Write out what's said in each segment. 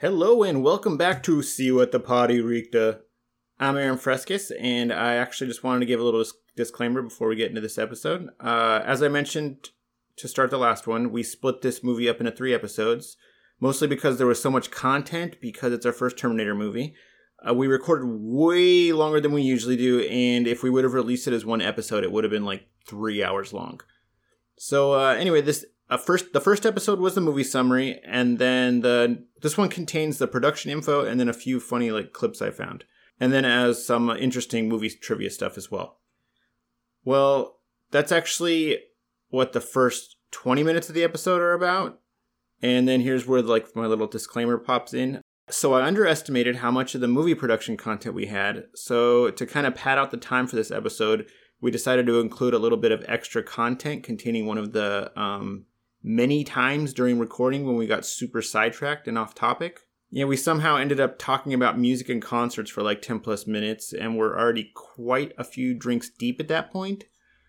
Hello and welcome back to See What the Potty Reekta. I'm Aaron Freskis, and I actually just wanted to give a little disclaimer before we get into this episode. As I mentioned to start the last one, we split this movie up into 3 episodes, mostly because there was so much content because it's our first Terminator movie. We recorded way longer than we usually do, and if we would have released it as one episode, it would have been like 3 hours long. So anyway, the first episode was the movie summary, and then this one contains the production info and then a few funny clips I found, and then as some interesting movie trivia stuff as well. Well, that's actually what the first 20 minutes of the episode are about, and then here's where my little disclaimer pops in. So I underestimated how much of the movie production content we had. So to kind of pad out the time for this episode, we decided to include a little bit of extra content containing one of the many times during recording when we got super sidetracked and off topic. Yeah, we somehow ended up talking about music and concerts for 10 plus minutes, and we're already quite a few drinks deep at that point.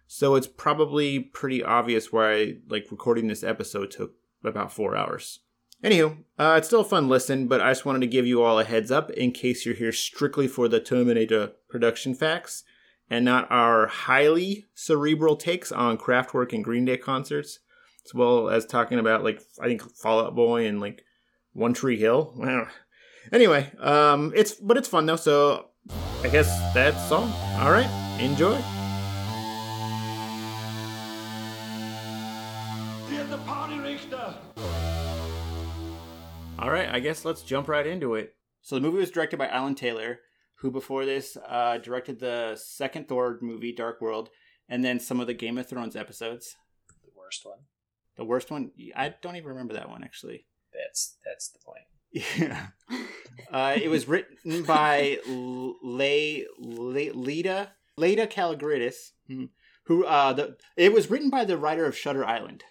So it's probably pretty obvious why recording this episode took about 4 hours. Anywho, it's still a fun listen, but I just wanted to give you all a heads up in case you're here strictly for the Terminator production facts and not our highly cerebral takes on Kraftwerk and Green Day concerts, as well as talking about, I think Fall Out Boy and, One Tree Hill. Wow. Anyway, it's fun, though, so I guess that's all. All right, enjoy. All right, I guess let's jump right into it. So the movie was directed by Alan Taylor, who before this directed the second Thor movie, Dark World, and then some of the Game of Thrones episodes. The worst one. The worst one? I don't even remember that one, actually. That's the point. Yeah. It was written by Leda Caligritas, who it was written by the writer of Shutter Island,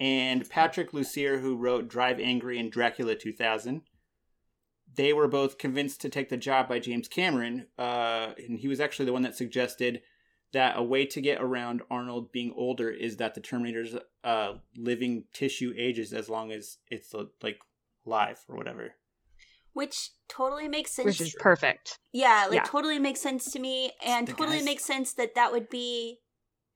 and Patrick Lucier, who wrote Drive Angry and Dracula 2000. They were both convinced to take the job by James Cameron, and he was actually the one that suggested that a way to get around Arnold being older is that the Terminator's living tissue ages as long as it's live or whatever. Which totally makes sense. Which is perfect. Yeah, totally makes sense to me, and totally makes sense that would be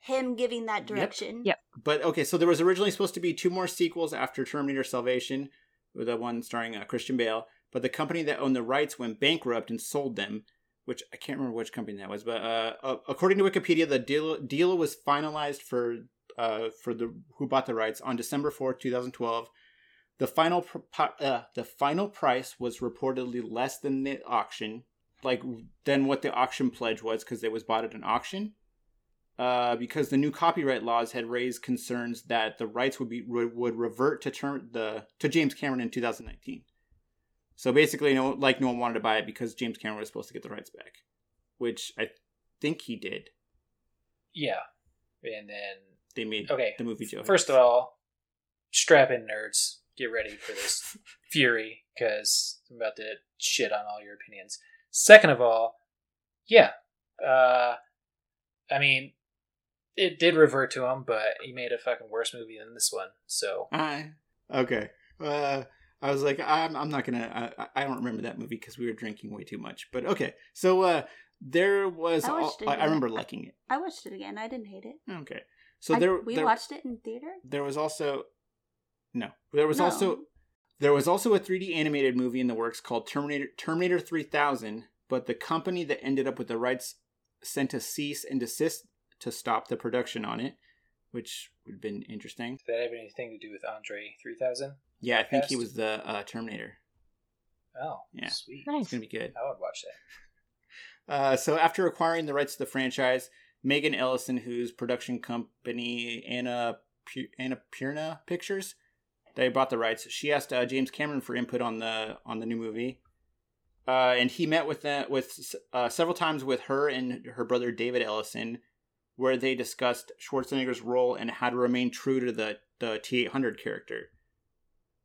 him giving that direction. Yep. But okay, so there was originally supposed to be 2 more sequels after Terminator Salvation, the one starring Christian Bale. But the company that owned the rights went bankrupt and sold them, which I can't remember which company that was. But according to Wikipedia, the deal was finalized for the who bought the rights on December 4th, 2012. The final price was reportedly less than the auction, than what the auction pledge was, because it was bought at an auction. Because the new copyright laws had raised concerns that the rights would revert to James Cameron in 2019. So basically, no one wanted to buy it because James Cameron was supposed to get the rights back, which I think he did. Yeah. And then they made the movie joke. First of all, strap in, nerds. Get ready for this fury, because I'm about to shit on all your opinions. Second of all, yeah. I mean, it did revert to him, but he made a fucking worse movie than this one, so. Okay. I was like, I'm not going to... I don't remember that movie because we were drinking way too much. But okay, so there was... I remember liking it. I watched it again. I didn't hate it. Okay. So we watched it in theater? There was also... No. There was also a 3D animated movie in the works called Terminator 3000, but the company that ended up with the rights sent a cease and desist to stop the production on it, which would have been interesting. Did that have anything to do with Andre 3000? Yeah, I think he was the Terminator. Oh, yeah. Sweet. Nice. It's going to be good. I would watch that. So after acquiring the rights to the franchise, Megan Ellison, whose production company, Annapurna Pictures, they bought the rights. She asked James Cameron for input on the new movie. And he met with several times with her and her brother David Ellison, where they discussed Schwarzenegger's role and how to remain true to the T-800 character.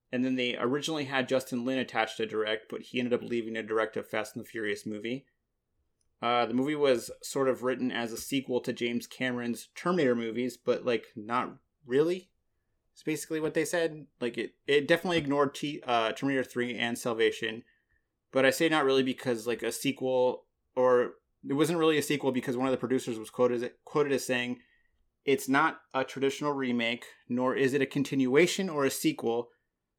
And then they originally had Justin Lin attached to direct, but he ended up leaving to direct a Fast and the Furious movie. The movie was sort of written as a sequel to James Cameron's Terminator movies, but not really. It's basically what they said. Like, it definitely ignored Terminator 3 and Salvation. But I say not really because, like, a sequel, or it wasn't really a sequel because one of the producers was quoted as saying, "It's not a traditional remake, nor is it a continuation or a sequel,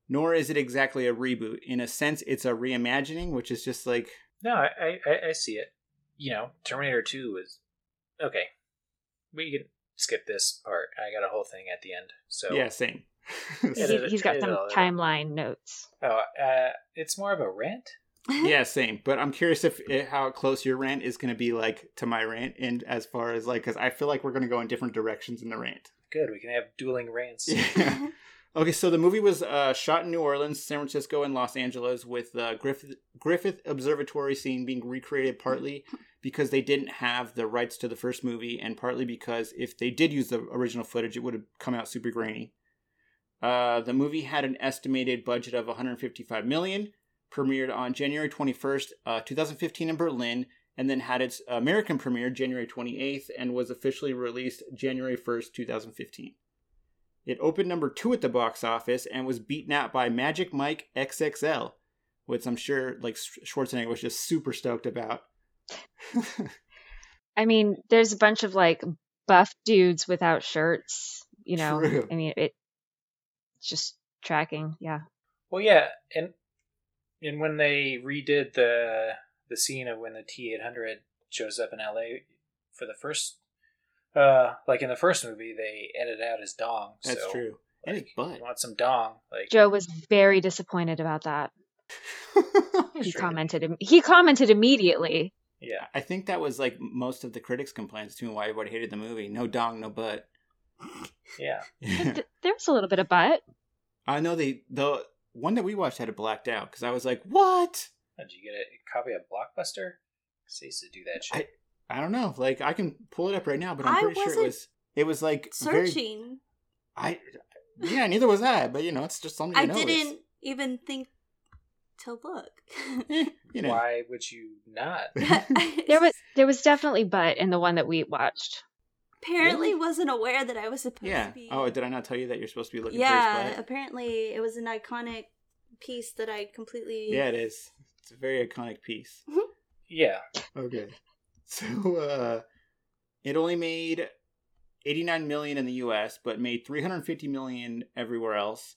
nor is it exactly a reboot. In a sense, it's a reimagining," which is just like... No, I see it. You know, Terminator 2 is... Okay. We can skip this part. I got a whole thing at the end. So yeah, same. He's got some timeline notes. Oh, it's more of a rant? Yeah, same. But I'm curious how close your rant is going to be, like, to my rant, and as far as, like, because I feel like we're going to go in different directions in the rant. Good. We can have dueling rants. Yeah. Okay, so the movie was shot in New Orleans, San Francisco, and Los Angeles, with the Griffith Observatory scene being recreated partly because they didn't have the rights to the first movie, and partly because if they did use the original footage, it would have come out super grainy. The movie had an estimated budget of $155 million, premiered on January 21st, 2015 in Berlin, and then had its American premiere January 28th, and was officially released January 1st, 2015. It opened number 2 at the box office and was beaten out by Magic Mike XXL, which I'm sure, like, Schwarzenegger was just super stoked about. I mean, there's a bunch of, like, buff dudes without shirts, you know. True. I mean, it's just tracking, yeah. Well, yeah, and when they redid the scene of when the T-800 shows up in LA for the first... like in the first movie, they edited out his dong. That's so, true. Like, and his butt. You want some dong? Like, Joe was very disappointed about that. He commented immediately. Yeah, I think that was like most of the critics' complaints too. Why everybody hated the movie? No dong, no butt. Yeah, there was a little bit of butt. I know the one that we watched had it blacked out because I was like, "What? Did you get a copy of Blockbuster?" Because they used to do that shit. I don't know. Like, I can pull it up right now, but I'm pretty sure it was like searching. Neither was I. But you know, it's just something I didn't even think to look. You know. Why would you not? There was definitely butt in the one that we watched. Apparently, really? Wasn't aware that I was supposed to be. Oh, did I not tell you that you're supposed to be looking for his butt? Apparently, it was an iconic piece that I completely. Yeah, it is. It's a very iconic piece. Mm-hmm. Yeah. Okay. So, it only made $89 million in the U.S., but made $350 million everywhere else,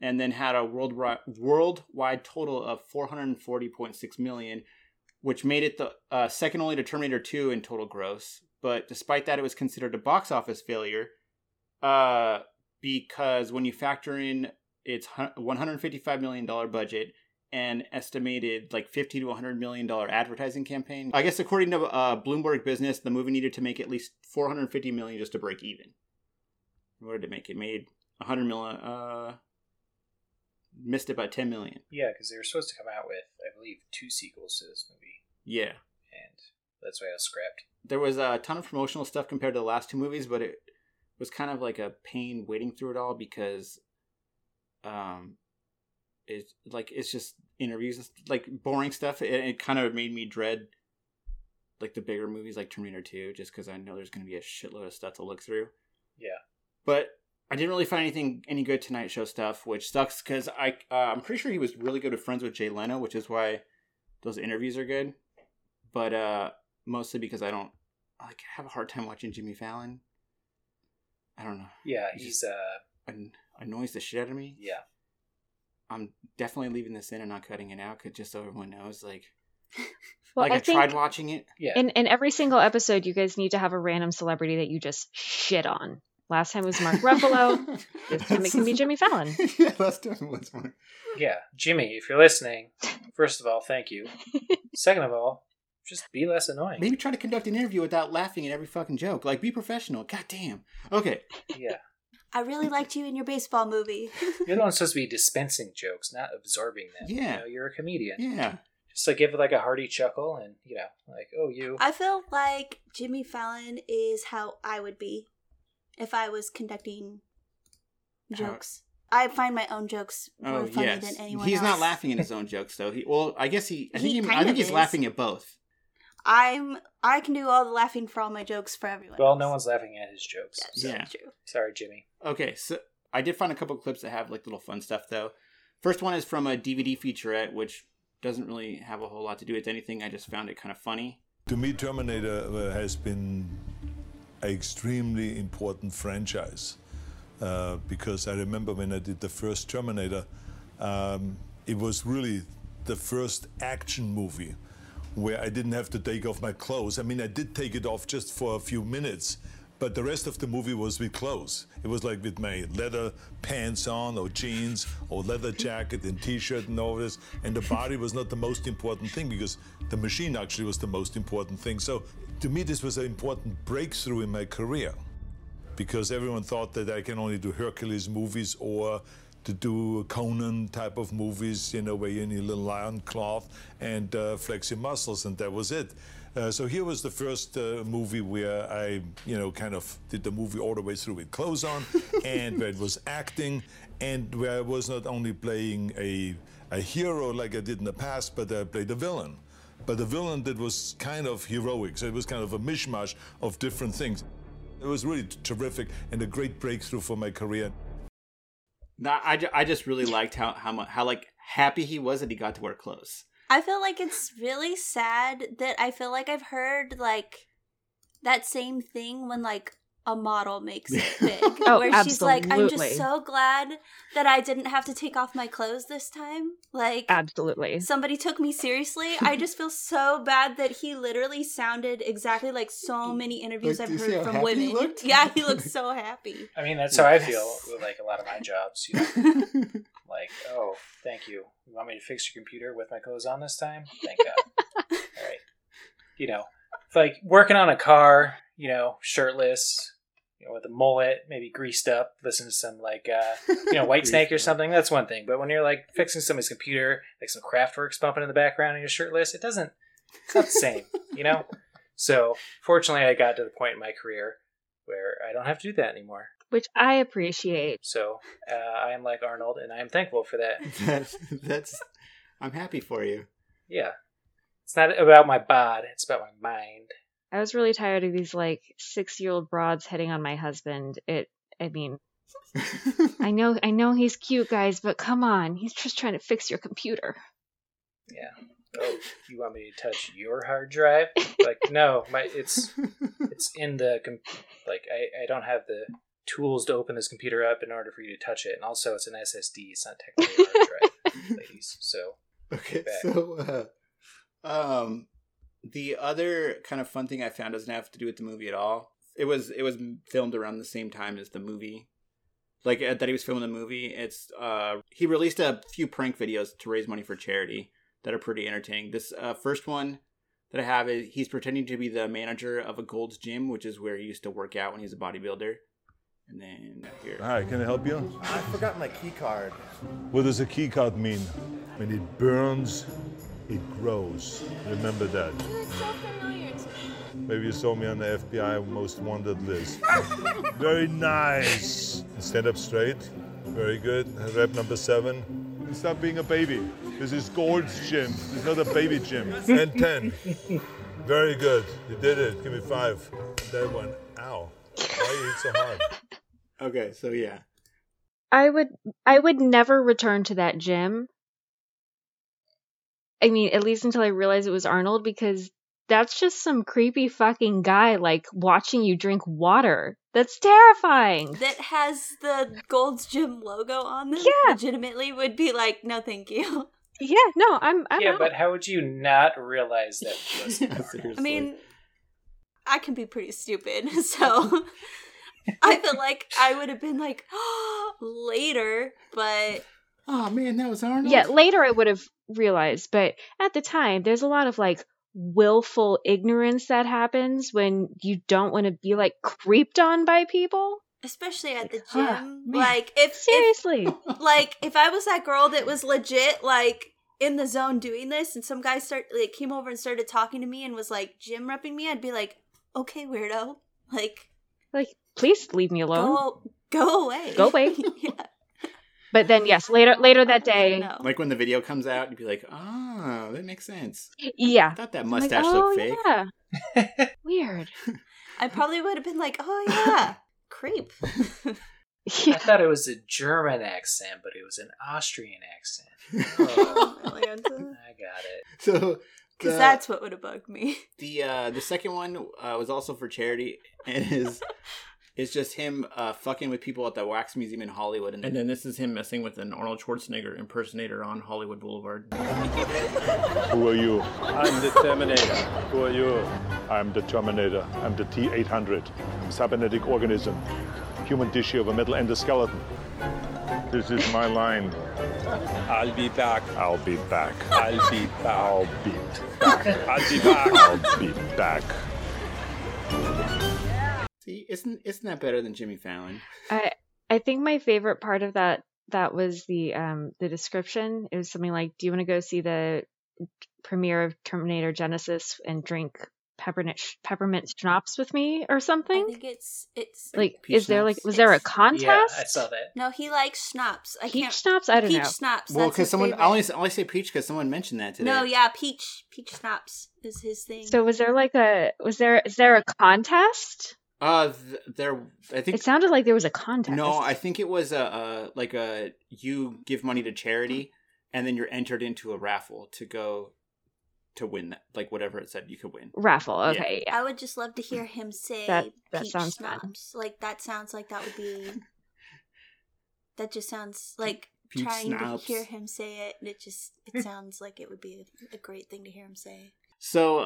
and then had a worldwide total of $440.6 million, which made it the second only to Terminator 2 in total gross. But despite that, it was considered a box office failure, because when you factor in its $155 million budget... an estimated like $50 to $100 million advertising campaign. I guess according to Bloomberg Business, the movie needed to make at least $450 million just to break even. What did it make? It made $100 million. Missed it by $10 million. Yeah, because they were supposed to come out with, I believe, 2 sequels to this movie. Yeah, and that's why it was scrapped. There was a ton of promotional stuff compared to the last 2 movies, but it was kind of like a pain waiting through it all because, it's just interviews and like boring stuff. It kind of made me dread like the bigger movies like Terminator 2 just because I know there's going to be a shitload of stuff to look through. Yeah. But I didn't really find any good Tonight Show stuff, which sucks because I'm pretty sure he was really good at friends with Jay Leno, which is why those interviews are good. But mostly because I don't like have a hard time watching Jimmy Fallon. I don't know. Yeah, he's annoys the shit out of me. Yeah. I'm definitely leaving this in and not cutting it out, just so everyone knows. Like, I tried watching it. Yeah. In every single episode, you guys need to have a random celebrity that you just shit on. Last time it was Mark Ruffalo. This time it can be Jimmy Fallon. Yeah, last time it was Mark. Yeah, Jimmy, if you're listening, first of all, thank you. Second of all, just be less annoying. Maybe try to conduct an interview without laughing at every fucking joke. Like, be professional. God damn. Okay. Yeah. I really liked you in your baseball movie. You're the one supposed to be dispensing jokes, not absorbing them. Yeah. You know, you're a comedian. Yeah. Just like give it like a hearty chuckle and, you know, like, oh, you. I feel like Jimmy Fallon is how I would be if I was conducting jokes. I find my own jokes more funny than anyone else. He's not laughing at his own jokes, though. I think he's laughing at both. I can do all the laughing for all my jokes for everyone else. Well, no one's laughing at his jokes. That's true. Sorry, Jimmy. Okay, so I did find a couple of clips that have like little fun stuff though. First one is from a DVD featurette, which doesn't really have a whole lot to do with anything. I just found it kind of funny. To me, Terminator has been an extremely important franchise because I remember when I did the first Terminator, it was really the first action movie where I didn't have to take off my clothes. I mean, I did take it off just for a few minutes, but the rest of the movie was with clothes. It was like with my leather pants on or jeans or leather jacket and t-shirt and all this. And the body was not the most important thing because the machine actually was the most important thing. So to me, this was an important breakthrough in my career because everyone thought that I can only do Hercules movies or to do Conan type of movies, you know, where you need a little lion cloth and flex your muscles, and that was it. So here was the first movie where I, you know, kind of did the movie all the way through with clothes on, and where it was acting, and where I was not only playing a hero like I did in the past, but I played a villain. But a villain that was kind of heroic, so it was kind of a mishmash of different things. It was really terrific and a great breakthrough for my career. Now, I just really liked how like happy he was that he got to wear clothes. I feel like it's really sad that I feel like I've heard like that same thing when like a model makes it big. Oh, where absolutely. She's like, I'm just so glad that I didn't have to take off my clothes this time. Like, absolutely. Somebody took me seriously. I just feel so bad that he literally sounded exactly like so many interviews I've heard from women. Yeah, he looked so happy. I mean, that's how I feel with like a lot of my jobs, you know. Like, oh, thank you. You want me to fix your computer with my clothes on this time? Thank God. All right. You know, like working on a car, you know, shirtless, you know, with a mullet, maybe greased up, listen to some like, you know, Whitesnake or something. That's one thing. But when you're like fixing somebody's computer, like some Kraftwerk's bumping in the background and you're shirtless, it's not the same, you know? So fortunately, I got to the point in my career where I don't have to do that anymore. Which I appreciate. So I am like Arnold, and I am thankful for that. I'm happy for you. Yeah. It's not about my bod. It's about my mind. I was really tired of these like 6-year-old broads hitting on my husband. I know he's cute, guys, but come on. He's just trying to fix your computer. Yeah. Oh, you want me to touch your hard drive? Like, no, it's in the like I don't have the tools to open this computer up in order for you to touch it, and also it's an SSD. It's not technically a hard drive, ladies. So okay, so the other kind of fun thing I found doesn't have to do with the movie at all. It was filmed around the same time as the movie, like that he was filming the movie. It's he released a few prank videos to raise money for charity that are pretty entertaining. This first one that I have is he's pretending to be the manager of a Gold's Gym, which is where he used to work out when he was a bodybuilder. And then here. Hi, can I help you? I forgot my key card. What does a key card mean? When it burns, it grows. Remember that. You look so familiar to me. Maybe you saw me on the FBI most wanted list. Very nice. Stand up straight. Very good. Rep number 7. And stop being a baby. This is Gold's Gym. It's not a baby gym. And 10. Very good. You did it. Give me 5. That one. Ow. Why do you eat so hard? Okay, so yeah. I would never return to that gym. I mean, at least until I realized it was Arnold, because that's just some creepy fucking guy, like, watching you drink water. That's terrifying. That has the Gold's Gym logo on them? Yeah. Legitimately would be like, no thank you. Yeah, no, I'm yeah, out. But how would you not realize that it wasn't Arnold? I mean, I can be pretty stupid, so I feel like I would have been like, oh, later, but... Oh, man, that was Arnold. Yeah, later I would have realized, but at the time, there's a lot of, like, willful ignorance that happens when you don't want to be, like, creeped on by people. Especially at the gym. Like, if... Seriously. If I was that girl that was legit, like... in the zone doing this, and some guy came over and started talking to me and was like gym repping me, I'd be like, okay, weirdo, like please leave me alone, go away. Yeah. But then yes, later that day, like when the video comes out, you'd be like, oh, that makes sense. Yeah, I thought that mustache looked fake. Yeah. Weird. I probably would have been like, oh yeah, creep. Yeah. I thought it was a German accent, but it was an Austrian accent. Oh, Atlanta. I got it. So, because that's what would have bugged me. The second one was also for charity, and is it's just him fucking with people at the Wax Museum in Hollywood, and then this is him messing with an Arnold Schwarzenegger impersonator on Hollywood Boulevard. Who are you? I'm the Terminator. Who are you? I'm the Terminator. I'm the T-800. I'm cybernetic organism. Human tissue of a metal endoskeleton. This is my line. I'll be back. I'll be back. I'll be back. I'll be back. I'll be back. I'll be back. See, isn't that better than Jimmy Fallon? I think my favorite part of that was the description. It was something like, "Do you want to go see the premiere of Terminator Genisys and drink peppermint schnapps with me," or something? I think it's like, is there schnapps. Like, was there a contest? Yeah, I saw that. No, he likes schnapps. Peach schnapps? I don't know. Peach schnapps. Well, because someone I only say peach because someone mentioned that today. No, yeah, peach schnapps is his thing. So was there like is there a contest? There. I think it sounded like there was a contest. No, I think it was a you give money to charity and then you're entered into a raffle to go. To win that, like whatever it said you could win. Raffle, okay. Yeah. I would just love to hear him say that peach sounds schnapps. Fun. Like that sounds like that would be... That just sounds like peach trying schnapps. To hear him say it. It sounds like it would be a great thing to hear him say. So,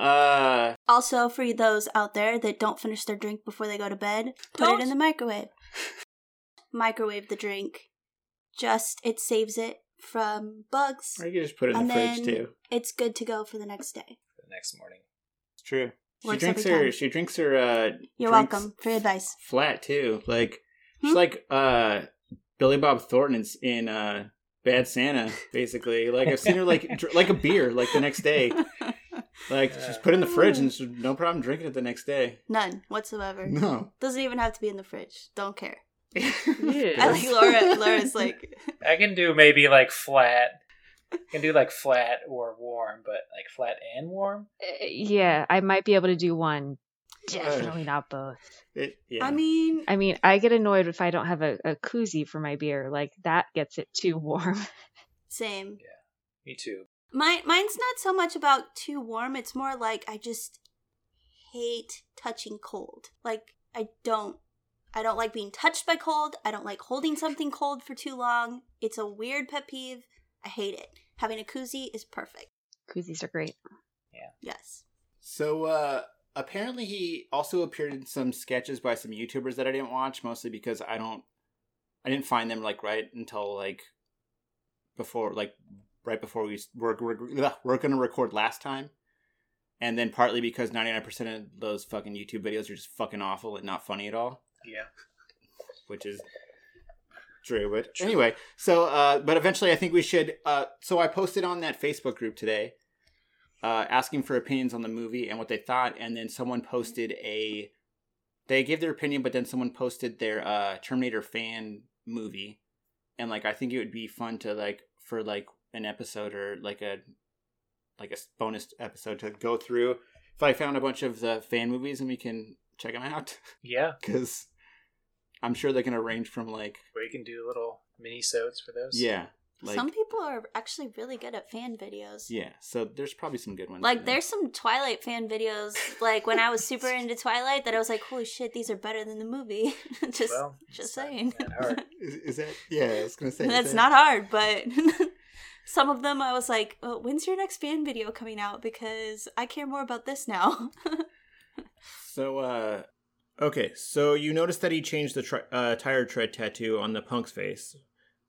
Also, for those out there that don't finish their drink before they go to bed, put it in the microwave. Microwave the drink. It saves it. From bugs. Or you can just put it in the fridge too. It's good to go for the next day. For the next morning. It's true. She drinks her You're welcome for advice. Flat too. Like she's like Billy Bob Thornton in Bad Santa, basically. Like I've seen her like a beer the next day. Like just put it in the fridge and she's no problem drinking it the next day. None whatsoever. No. Doesn't even have to be in the fridge. Don't care. I like Laura's like I can do maybe flat. I can do flat or warm, but flat and warm? Yeah, I might be able to do one. Definitely not both. Yeah. I mean, I get annoyed if I don't have a koozie for my beer. That gets it too warm. Same. Yeah, me too. Mine's not so much about too warm. It's more I just hate touching cold. I don't like being touched by cold. I don't like holding something cold for too long. It's a weird pet peeve. I hate it. Having a koozie is perfect. Koozies are great. Yeah. Yes. So apparently he also appeared in some sketches by some YouTubers that I didn't watch, mostly because I didn't find them right until right before we were going to record last time. And then partly because 99% of those fucking YouTube videos are just fucking awful and not funny at all. Yeah, which is true. But anyway, so but eventually, I think we should. So I posted on that Facebook group today, asking for opinions on the movie and what they thought, and then someone posted they gave their opinion, but then someone posted their Terminator fan movie, and I think it would be fun to for an episode or a bonus episode to go through. If I found a bunch of the fan movies, and we can check them out. Yeah, because. I'm sure they can arrange from where you can do little mini-sodes for those. Yeah. Some people are actually really good at fan videos. Yeah, so there's probably some good ones. There's some Twilight fan videos, when I was super into Twilight, that I was like, holy shit, these are better than the movie. just saying. Is that, yeah, I was going to say. That's not hard, but some of them I was like, oh, when's your next fan video coming out? Because I care more about this now. So, okay, so you noticed that he changed the tire tread tattoo on the punk's face.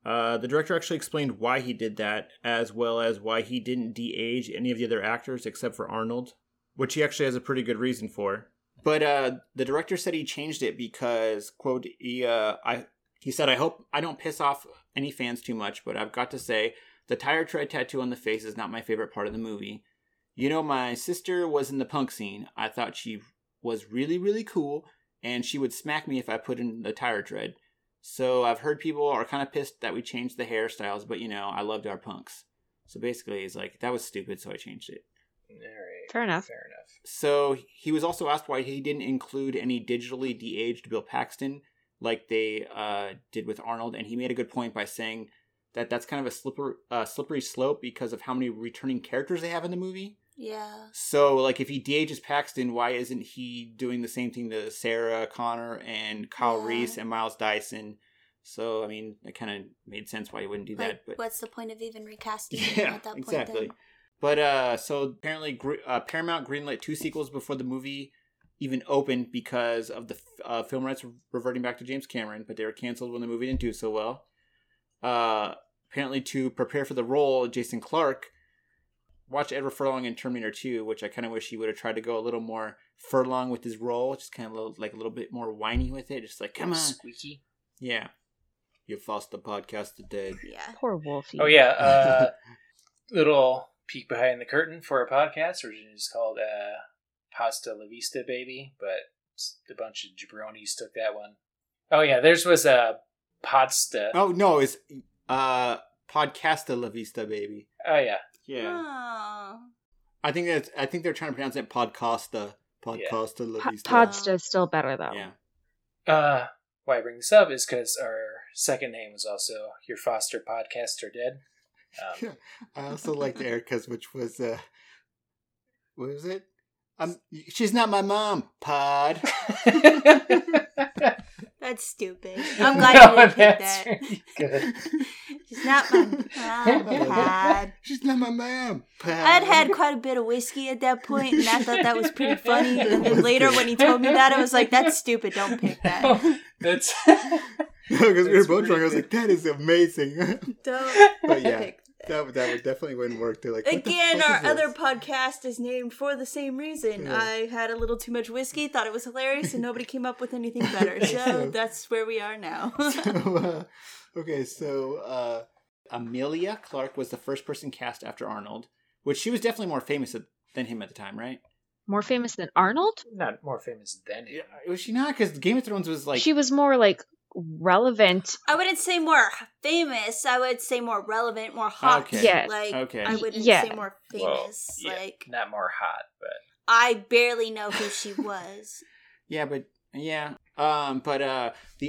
The director actually explained why he did that, as well as why he didn't de-age any of the other actors except for Arnold, which he actually has a pretty good reason for. But the director said he changed it because, quote, he said, "I hope I don't piss off any fans too much, but I've got to say, the tire tread tattoo on the face is not my favorite part of the movie. You know, my sister was in the punk scene. I thought she was really, really cool, and she would smack me if I put in the tire tread. So I've heard people are kind of pissed that we changed the hairstyles, but, I loved our punks." So basically, he's like, that was stupid, so I changed it. All right. Fair enough. So he was also asked why he didn't include any digitally de-aged Bill Paxton, like they did with Arnold. And he made a good point by saying that that's kind of a slippery slope because of how many returning characters they have in the movie. Yeah. So, like, if he de-ages Paxton, why isn't he doing the same thing to Sarah Connor and Kyle Reese and Miles Dyson? So, I mean, it kind of made sense why he wouldn't do that. But what's the point of even recasting him at that point? Exactly. Then? But, so apparently Paramount greenlit 2 sequels before the movie even opened because of the film rights reverting back to James Cameron, but they were canceled when the movie didn't do so well. Apparently, to prepare for the role, Jason Clarke watched Edward Furlong in Terminator 2, which I kind of wish he would have tried to go a little more Furlong with his role, just kind of like a little bit more whiny with it, just like, come on. Squeaky. Yeah. You've lost the podcast today. Yeah. Poor Wolfie. Oh, yeah. Little peek behind the curtain for a podcast, which is called Pasta La Vista Baby, but a bunch of jabronis took that one. Oh yeah, theirs was Podsta. Oh no, it's Podcasta La Vista Baby. Oh yeah, yeah. Aww. I think they're trying to pronounce it Podcasta La Vista. Podsta is still better though. Yeah. Why I bring this up is because our second name was also Your Foster Podcaster Dead. I also liked Erica's, which was what was it? She's not my mom, Pod. That's stupid. I'm glad you didn't think that. Really good. She's not my mom, Pod. She's not my mom, Pod. I'd had quite a bit of whiskey at that point, and I thought that was pretty funny. And then later, when he told me that, I was like, "That's stupid. Don't pick that." No, that's. No, because we were both drunk. I was like, "That is amazing." Don't. But yeah, that would definitely wouldn't work. They're like, again, our other podcast is named for the same reason. Yeah. I had a little too much whiskey, thought it was hilarious, and nobody came up with anything better. So that's where we are now. So Amelia Clarke was the first person cast after Arnold, which she was definitely more famous than him at the time, right? More famous than Arnold? Not more famous than him. Was she not? Because Game of Thrones was like she was more like. Relevant. I wouldn't say more famous. I would say more relevant, more hot. Okay. Yeah. Like okay. I wouldn't say more famous. Well, yeah. Like not more hot, but I barely know who she was. The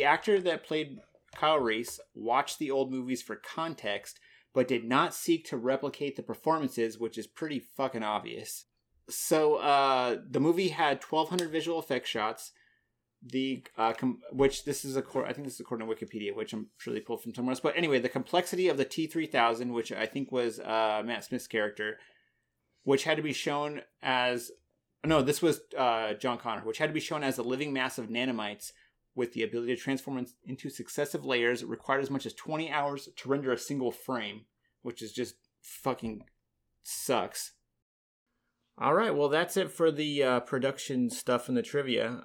actor that played Kyle Reese watched the old movies for context, but did not seek to replicate the performances, which is pretty fucking obvious. So the movie had 1,200 visual effect shots. I think this is according to Wikipedia, which I'm sure they pulled from somewhere else. But anyway, the complexity of the T-3000, which I think was Matt Smith's character, which had to be shown as... No, this was John Connor, which had to be shown as a living mass of nanomites with the ability to transform into successive layers. It required as much as 20 hours to render a single frame, which is just fucking sucks. All right, well, that's it for the production stuff and the trivia.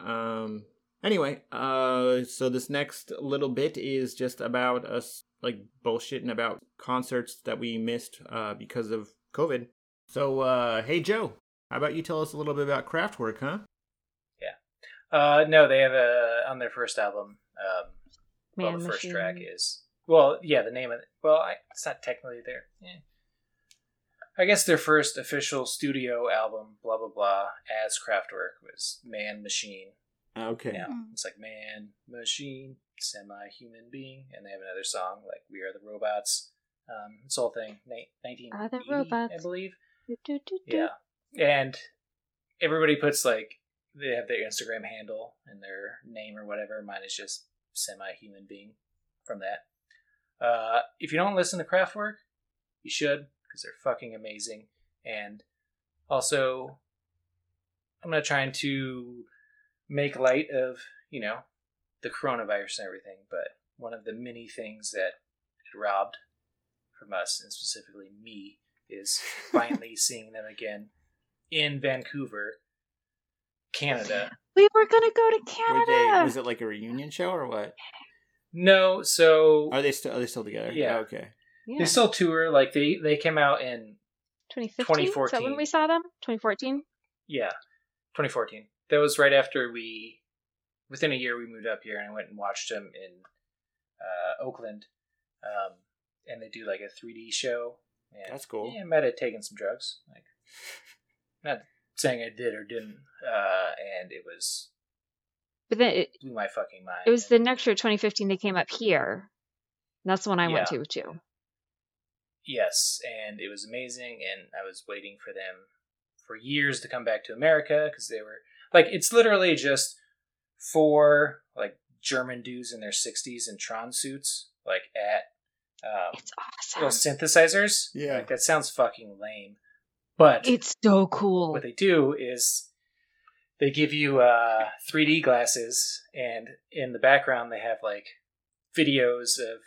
Anyway, so this next little bit is just about us, like, bullshitting about concerts that we missed because of COVID. So, hey, Joe, how about you tell us a little bit about Kraftwerk, huh? Yeah. No, they have on their first album, the first track is... Well, yeah, the name of it... Well, it's not technically there. Yeah. I guess their first official studio album, blah, blah, blah, as Kraftwerk was Man Machine. Okay. Yeah. It's like man, machine, semi-human being, and they have another song like "We Are the Robots." This whole thing, 1980, I believe. Yeah, and everybody puts like they have their Instagram handle and their name or whatever. Mine is just semi-human being from that. If you don't listen to Kraftwerk, you should because they're fucking amazing. And also, I'm not trying to make light of, you know, the coronavirus and everything, but one of the many things that it robbed from us, and specifically me, is finally seeing them again in Vancouver, Canada. We were gonna go to Canada. Was it like a reunion show or what? No, so are they still together? Yeah, oh, okay. Yeah. They still tour. Like they came out in 2014. Is that when we saw them? 2014. Yeah, 2014. That was right after within a year, we moved up here and I went and watched them in Oakland. And they do like a 3D show. And, that's cool. Yeah, I might have taken some drugs. Like, not saying I did or didn't. And it was But then it blew my fucking mind. It was the next year, 2015, they came up here. And that's the one I went to, too. Yes, and it was amazing, and I was waiting for them for years to come back to America, because they were, like, it's literally just four, like, German dudes in their 60s in Tron suits, like, at it's awesome. Little synthesizers. Yeah. Like, that sounds fucking lame. But it's so cool. What they do is they give you 3D glasses, and in the background they have, like, videos of,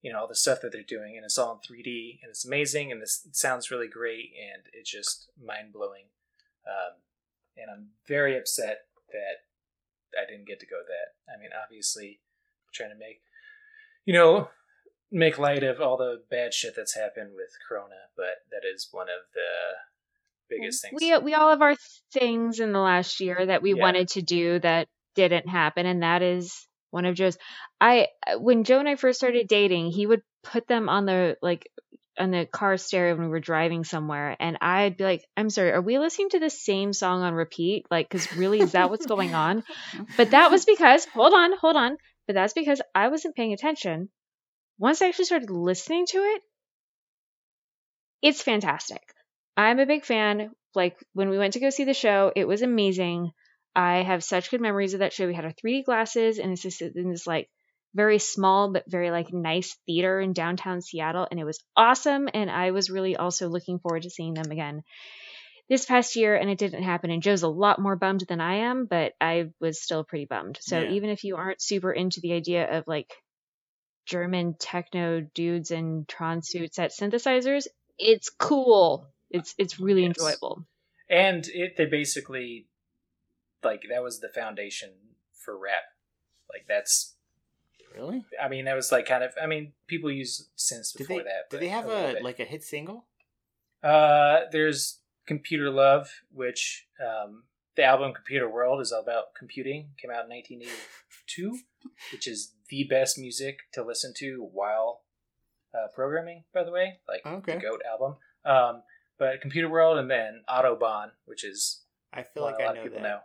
you know, all the stuff that they're doing, and it's all in 3D, and it's amazing, and it sounds really great, and it's just mind-blowing. And I'm very upset that I didn't get to go to that. I mean, obviously, I'm trying to make light of all the bad shit that's happened with Corona, but that is one of the biggest things. We all have our things in the last year that we wanted to do that didn't happen, and that is one of Joe's. When Joe and I first started dating, he would put them on the car stereo when we were driving somewhere, and I'd be like, I'm sorry, are we listening to the same song on repeat? Like, because really, is that what's going on? But that was because, hold on. But that's because I wasn't paying attention. Once I actually started listening to it, it's fantastic. I'm a big fan. Like, when we went to go see the show, it was amazing. I have such good memories of that show. We had our 3D glasses, and it's just in this, like, very small but very, like, nice theater in downtown Seattle, and it was awesome. And I was really also looking forward to seeing them again this past year, and it didn't happen. And Joe's a lot more bummed than I am, but I was still pretty bummed. So even if you aren't super into the idea of, like, German techno dudes in Tron suits at synthesizers, it's cool. It's really enjoyable. And they basically, like, that was the foundation for rap. Like, that's really, I mean, that was, like, kind of, I mean, people use synths before that. Did they have a hit single? There's Computer Love, which the album Computer World is all about computing. Came out in 1982, which is the best music to listen to while programming, by the way, like the GOAT album. But Computer World, and then Autobahn, which is, I feel like I know that. Know,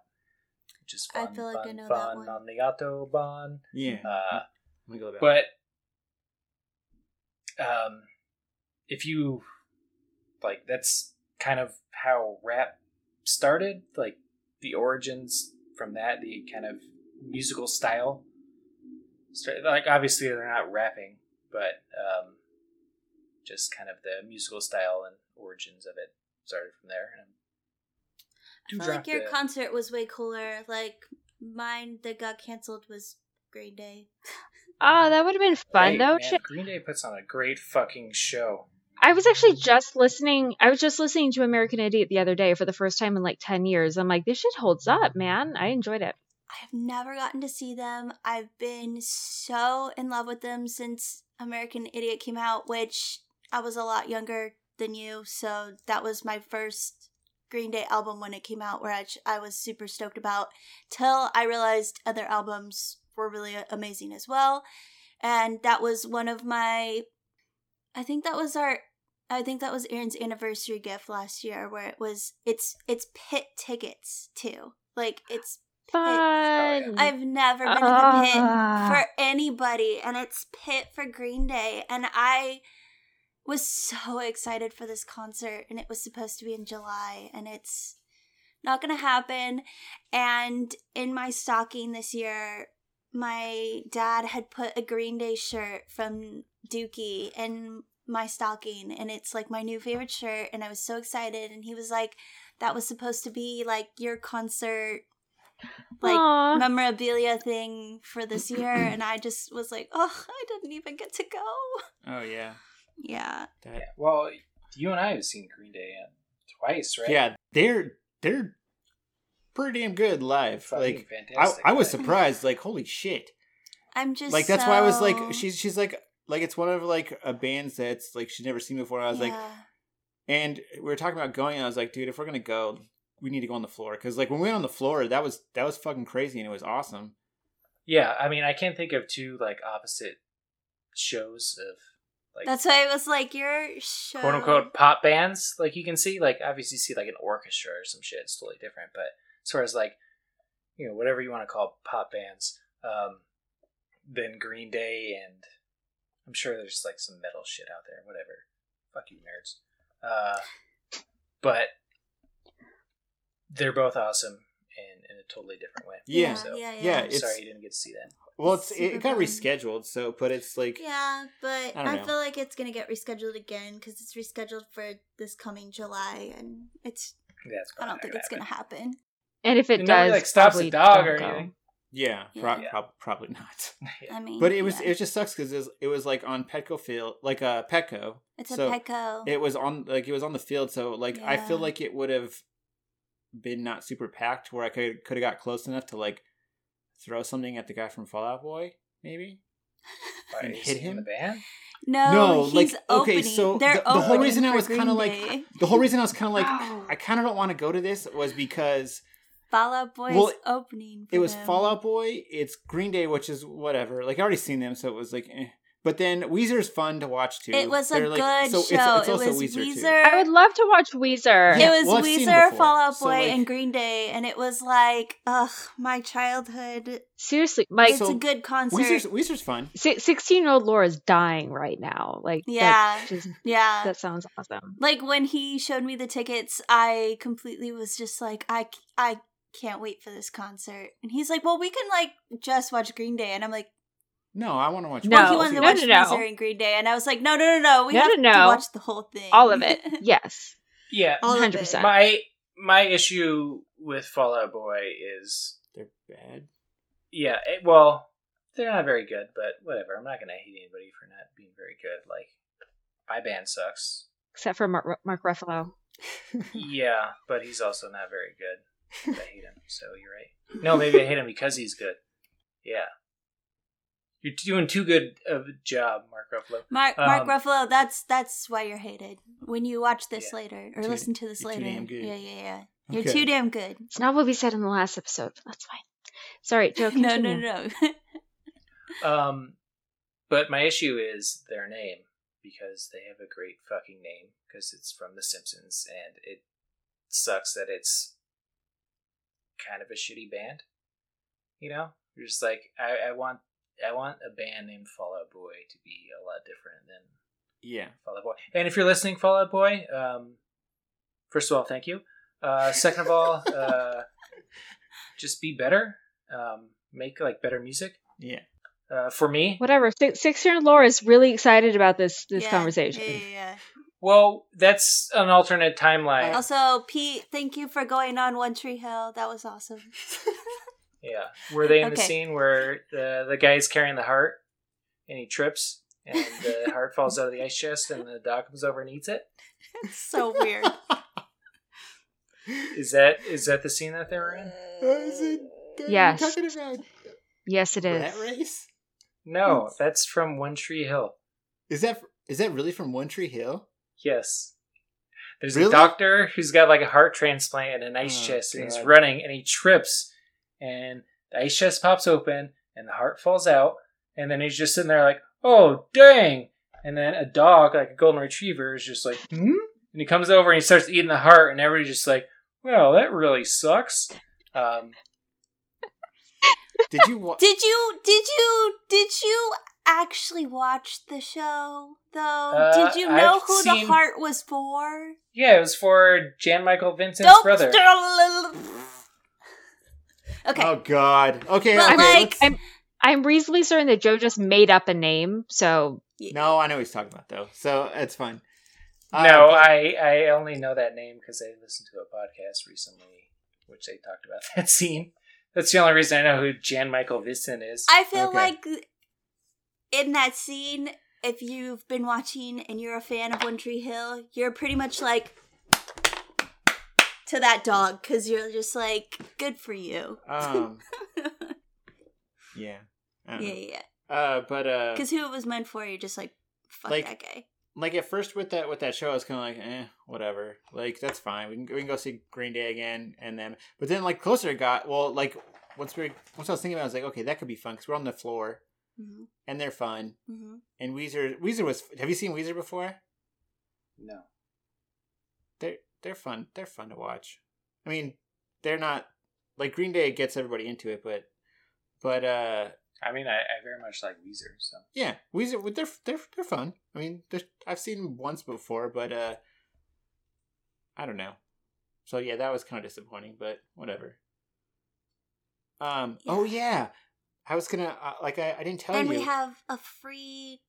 which is fun, I feel like fun, I know fun that one. On the Autobahn. Yeah. Let me go back. But if you, like, that's kind of how rap started, like, the origins from that, the kind of musical style. Like, obviously they're not rapping, but just kind of the musical style and origins of it started from there. And I feel like your concert was way cooler. Like, mine that got canceled was Green Day. Oh, that would have been fun, though. Man, Green Day puts on a great fucking show. I was just listening to American Idiot the other day for the first time in, like, 10 years. I'm like, this shit holds up, man. I enjoyed it. I've never gotten to see them. I've been so in love with them since American Idiot came out, which I was a lot younger than you, so that was my first Green Day album when it came out, where I was super stoked about, till I realized other albums were really amazing as well. And that was one of my, I think that was Aaron's anniversary gift last year, where it was, it's pit tickets too. Like, it's fun. I've never been in the pit for anybody, and it's pit for Green Day, and I was so excited for this concert, and it was supposed to be in July, and it's not gonna happen. And in my stocking this year, my dad had put a Green Day shirt from Dookie in my stocking, and it's, like, my new favorite shirt, and I was so excited. And he was like, that was supposed to be, like, your concert, like, aww, memorabilia thing for this year. And I just was like, oh, I didn't even get to go. Oh, yeah. Yeah. Well, you and I have seen Green Day twice, right? Yeah, they're pretty damn good live. Like, I was surprised. Like, holy shit! I'm just like, that's why I was like, she's like it's one of, like, a bands that's, like, she's never seen before. And I was like, and we were talking about going, and I was like, dude, if we're gonna go, we need to go on the floor, because, like, when we went on the floor, that was fucking crazy, and it was awesome. Yeah, I mean, I can't think of two, like, opposite shows of. Like, that's why I was like, your show, quote unquote, pop bands, like, you can see, like, obviously see, like, an orchestra or some shit, it's totally different, but as far as, like, you know, whatever you want to call pop bands, than Green Day, and I'm sure there's like some metal shit out there, whatever. Fuck you, nerds. But they're both awesome in a totally different way. Yeah, so, yeah. Sorry you didn't get to see that. Well, it got rescheduled, so, but it's like... Yeah, but I feel like it's going to get rescheduled again, because it's rescheduled for this coming July, and it's... Yeah, I don't think it's going to happen. And if it does... like, stops a dog or anything. Yeah. Probably not. I mean, but it was it just sucks because it was like on Petco Field, like a Petco. It's so a Petco. It was on the field, so like I feel like it would have been not super packed where I could have got close enough to like throw something at the guy from Fall Out Boy, maybe, and hit him. In the band? No, he's like opening. Okay, so the whole reason I was kind of like I kind of don't want to go to this was because. Fall Out Boy's opening. It was Fall Out Boy. It's Green Day, which is whatever. Like I already seen them, so it was like. Eh. But then Weezer's fun to watch too. It was a good show. It's also Weezer too. I would love to watch Weezer. Yeah. It was Weezer, Fall Out Boy, and Green Day, and it was like, ugh, my childhood. Seriously, Mike, it's a good concert. Weezer's fun. 16-year-old Laura's dying right now. Like, that sounds awesome. Like when he showed me the tickets, I completely was just like, I can't wait for this concert. And he's like, well, we can like just watch Green Day. And I'm like, no, I want to watch. Well, he wanted to watch Weezer and Green Day. And I was like, no. We have to watch the whole thing. All of it. Yes. Yeah. 100%. My issue with Fall Out Boy is they're bad. Yeah. Well, they're not very good, but whatever. I'm not going to hate anybody for not being very good. Like, my band sucks. Except for Mark Ruffalo. Yeah, but he's also not very good. I hate him, so you're right. No, maybe I hate him because he's good. Yeah. You're doing too good of a job, Mark Ruffalo. Mark Ruffalo, that's why you're hated. When you watch this later, or listen to this later. Too damn good. Yeah. You're too damn good. It's not what we said in the last episode, but that's fine. Sorry, Joe, continue. No. But my issue is their name, because they have a great fucking name, because it's from The Simpsons, and it sucks that it's kind of a shitty band, you know? You're just like, I want a band named Fall Out Boy to be a lot different than Fall Out Boy. And if you're listening, Fall Out Boy, first of all, thank you. Second of all, just be better. Make like better music. Yeah. For me, whatever. 6-year-old Laura is really excited about this conversation. Yeah. Well, that's an alternate timeline. Also, Pete, thank you for going on One Tree Hill. That was awesome. Yeah. Were they in the scene where the guy's carrying the heart and he trips and the heart falls out of the ice chest and the dog comes over and eats it? It's so weird. Is that the scene that they were in? Yes. Are you talking about? Yes, it is. Rat race? No, that's from One Tree Hill. Is that really from One Tree Hill? Yes. There's a doctor who's got like a heart transplant and an ice chest, and he's running and he trips and the ice chest pops open and the heart falls out, and then he's just sitting there like, oh dang, and then a dog, like a golden retriever, is just like, hmm? And he comes over and he starts eating the heart, and everybody's just like, well, that really sucks. Did you actually watched the show though? Did you know the heart was for? Yeah, it was for Jan Michael Vincent's brother. Okay. Oh God. Okay. But okay, like, I'm reasonably certain that Joe just made up a name. So no, I know what he's talking about though. So it's fine. No, I only know that name because I listened to a podcast recently, which they talked about that scene. That's the only reason I know who Jan Michael Vincent is. I feel like. In that scene, if you've been watching and you're a fan of One Tree Hill, you're pretty much like to that dog because you're just like, good for you. Yeah. But because who it was meant for, you're just like, fuck like, that guy. Like at first with that show, I was kind of like, whatever. Like that's fine. We can go see Green Day again, and then but then like closer it got. Well, like once I was thinking about it, I was like, okay, that could be fun because we're on the floor. Mm-hmm. And they're fun. Mm-hmm. And Weezer was. Have you seen Weezer before? No. They're fun. They're fun to watch. I mean, they're not like Green Day gets everybody into it, but I mean, I very much like Weezer, so yeah, Weezer, they're fun. I mean, I've seen them once before, but I don't know. So yeah, that was kind of disappointing, but whatever. Yeah. Oh yeah, I was gonna I didn't tell you. And we have a free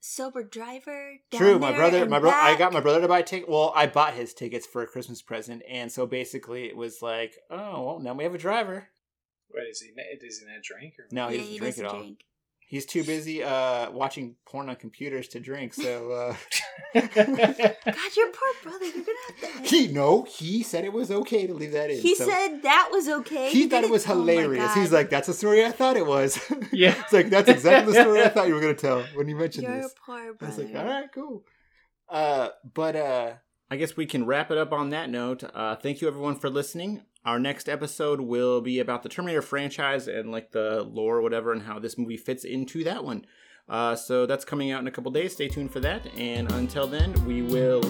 sober driver. Down True, my there brother. My brother. I got my brother to buy a ticket. Well, I bought his tickets for a Christmas present, and so basically it was like, oh, well, now we have a driver. Wait, is he not drink? Or no, he doesn't drink at all. Drink. He's too busy watching porn on computers to drink, so... God, your poor brother, you're going to have to... He said it was okay to leave that in. He said that was okay. He thought it was hilarious. He's like, that's the story I thought it was. Yeah. It's like, that's exactly the story I thought you were going to tell when you mentioned your this. Your poor brother. I was like, all right, cool. But I guess we can wrap it up on that note. Thank you, everyone, for listening. Our next episode will be about the Terminator franchise and like the lore or whatever and how this movie fits into that one. So that's coming out in a couple days. Stay tuned for that. And until then, we will...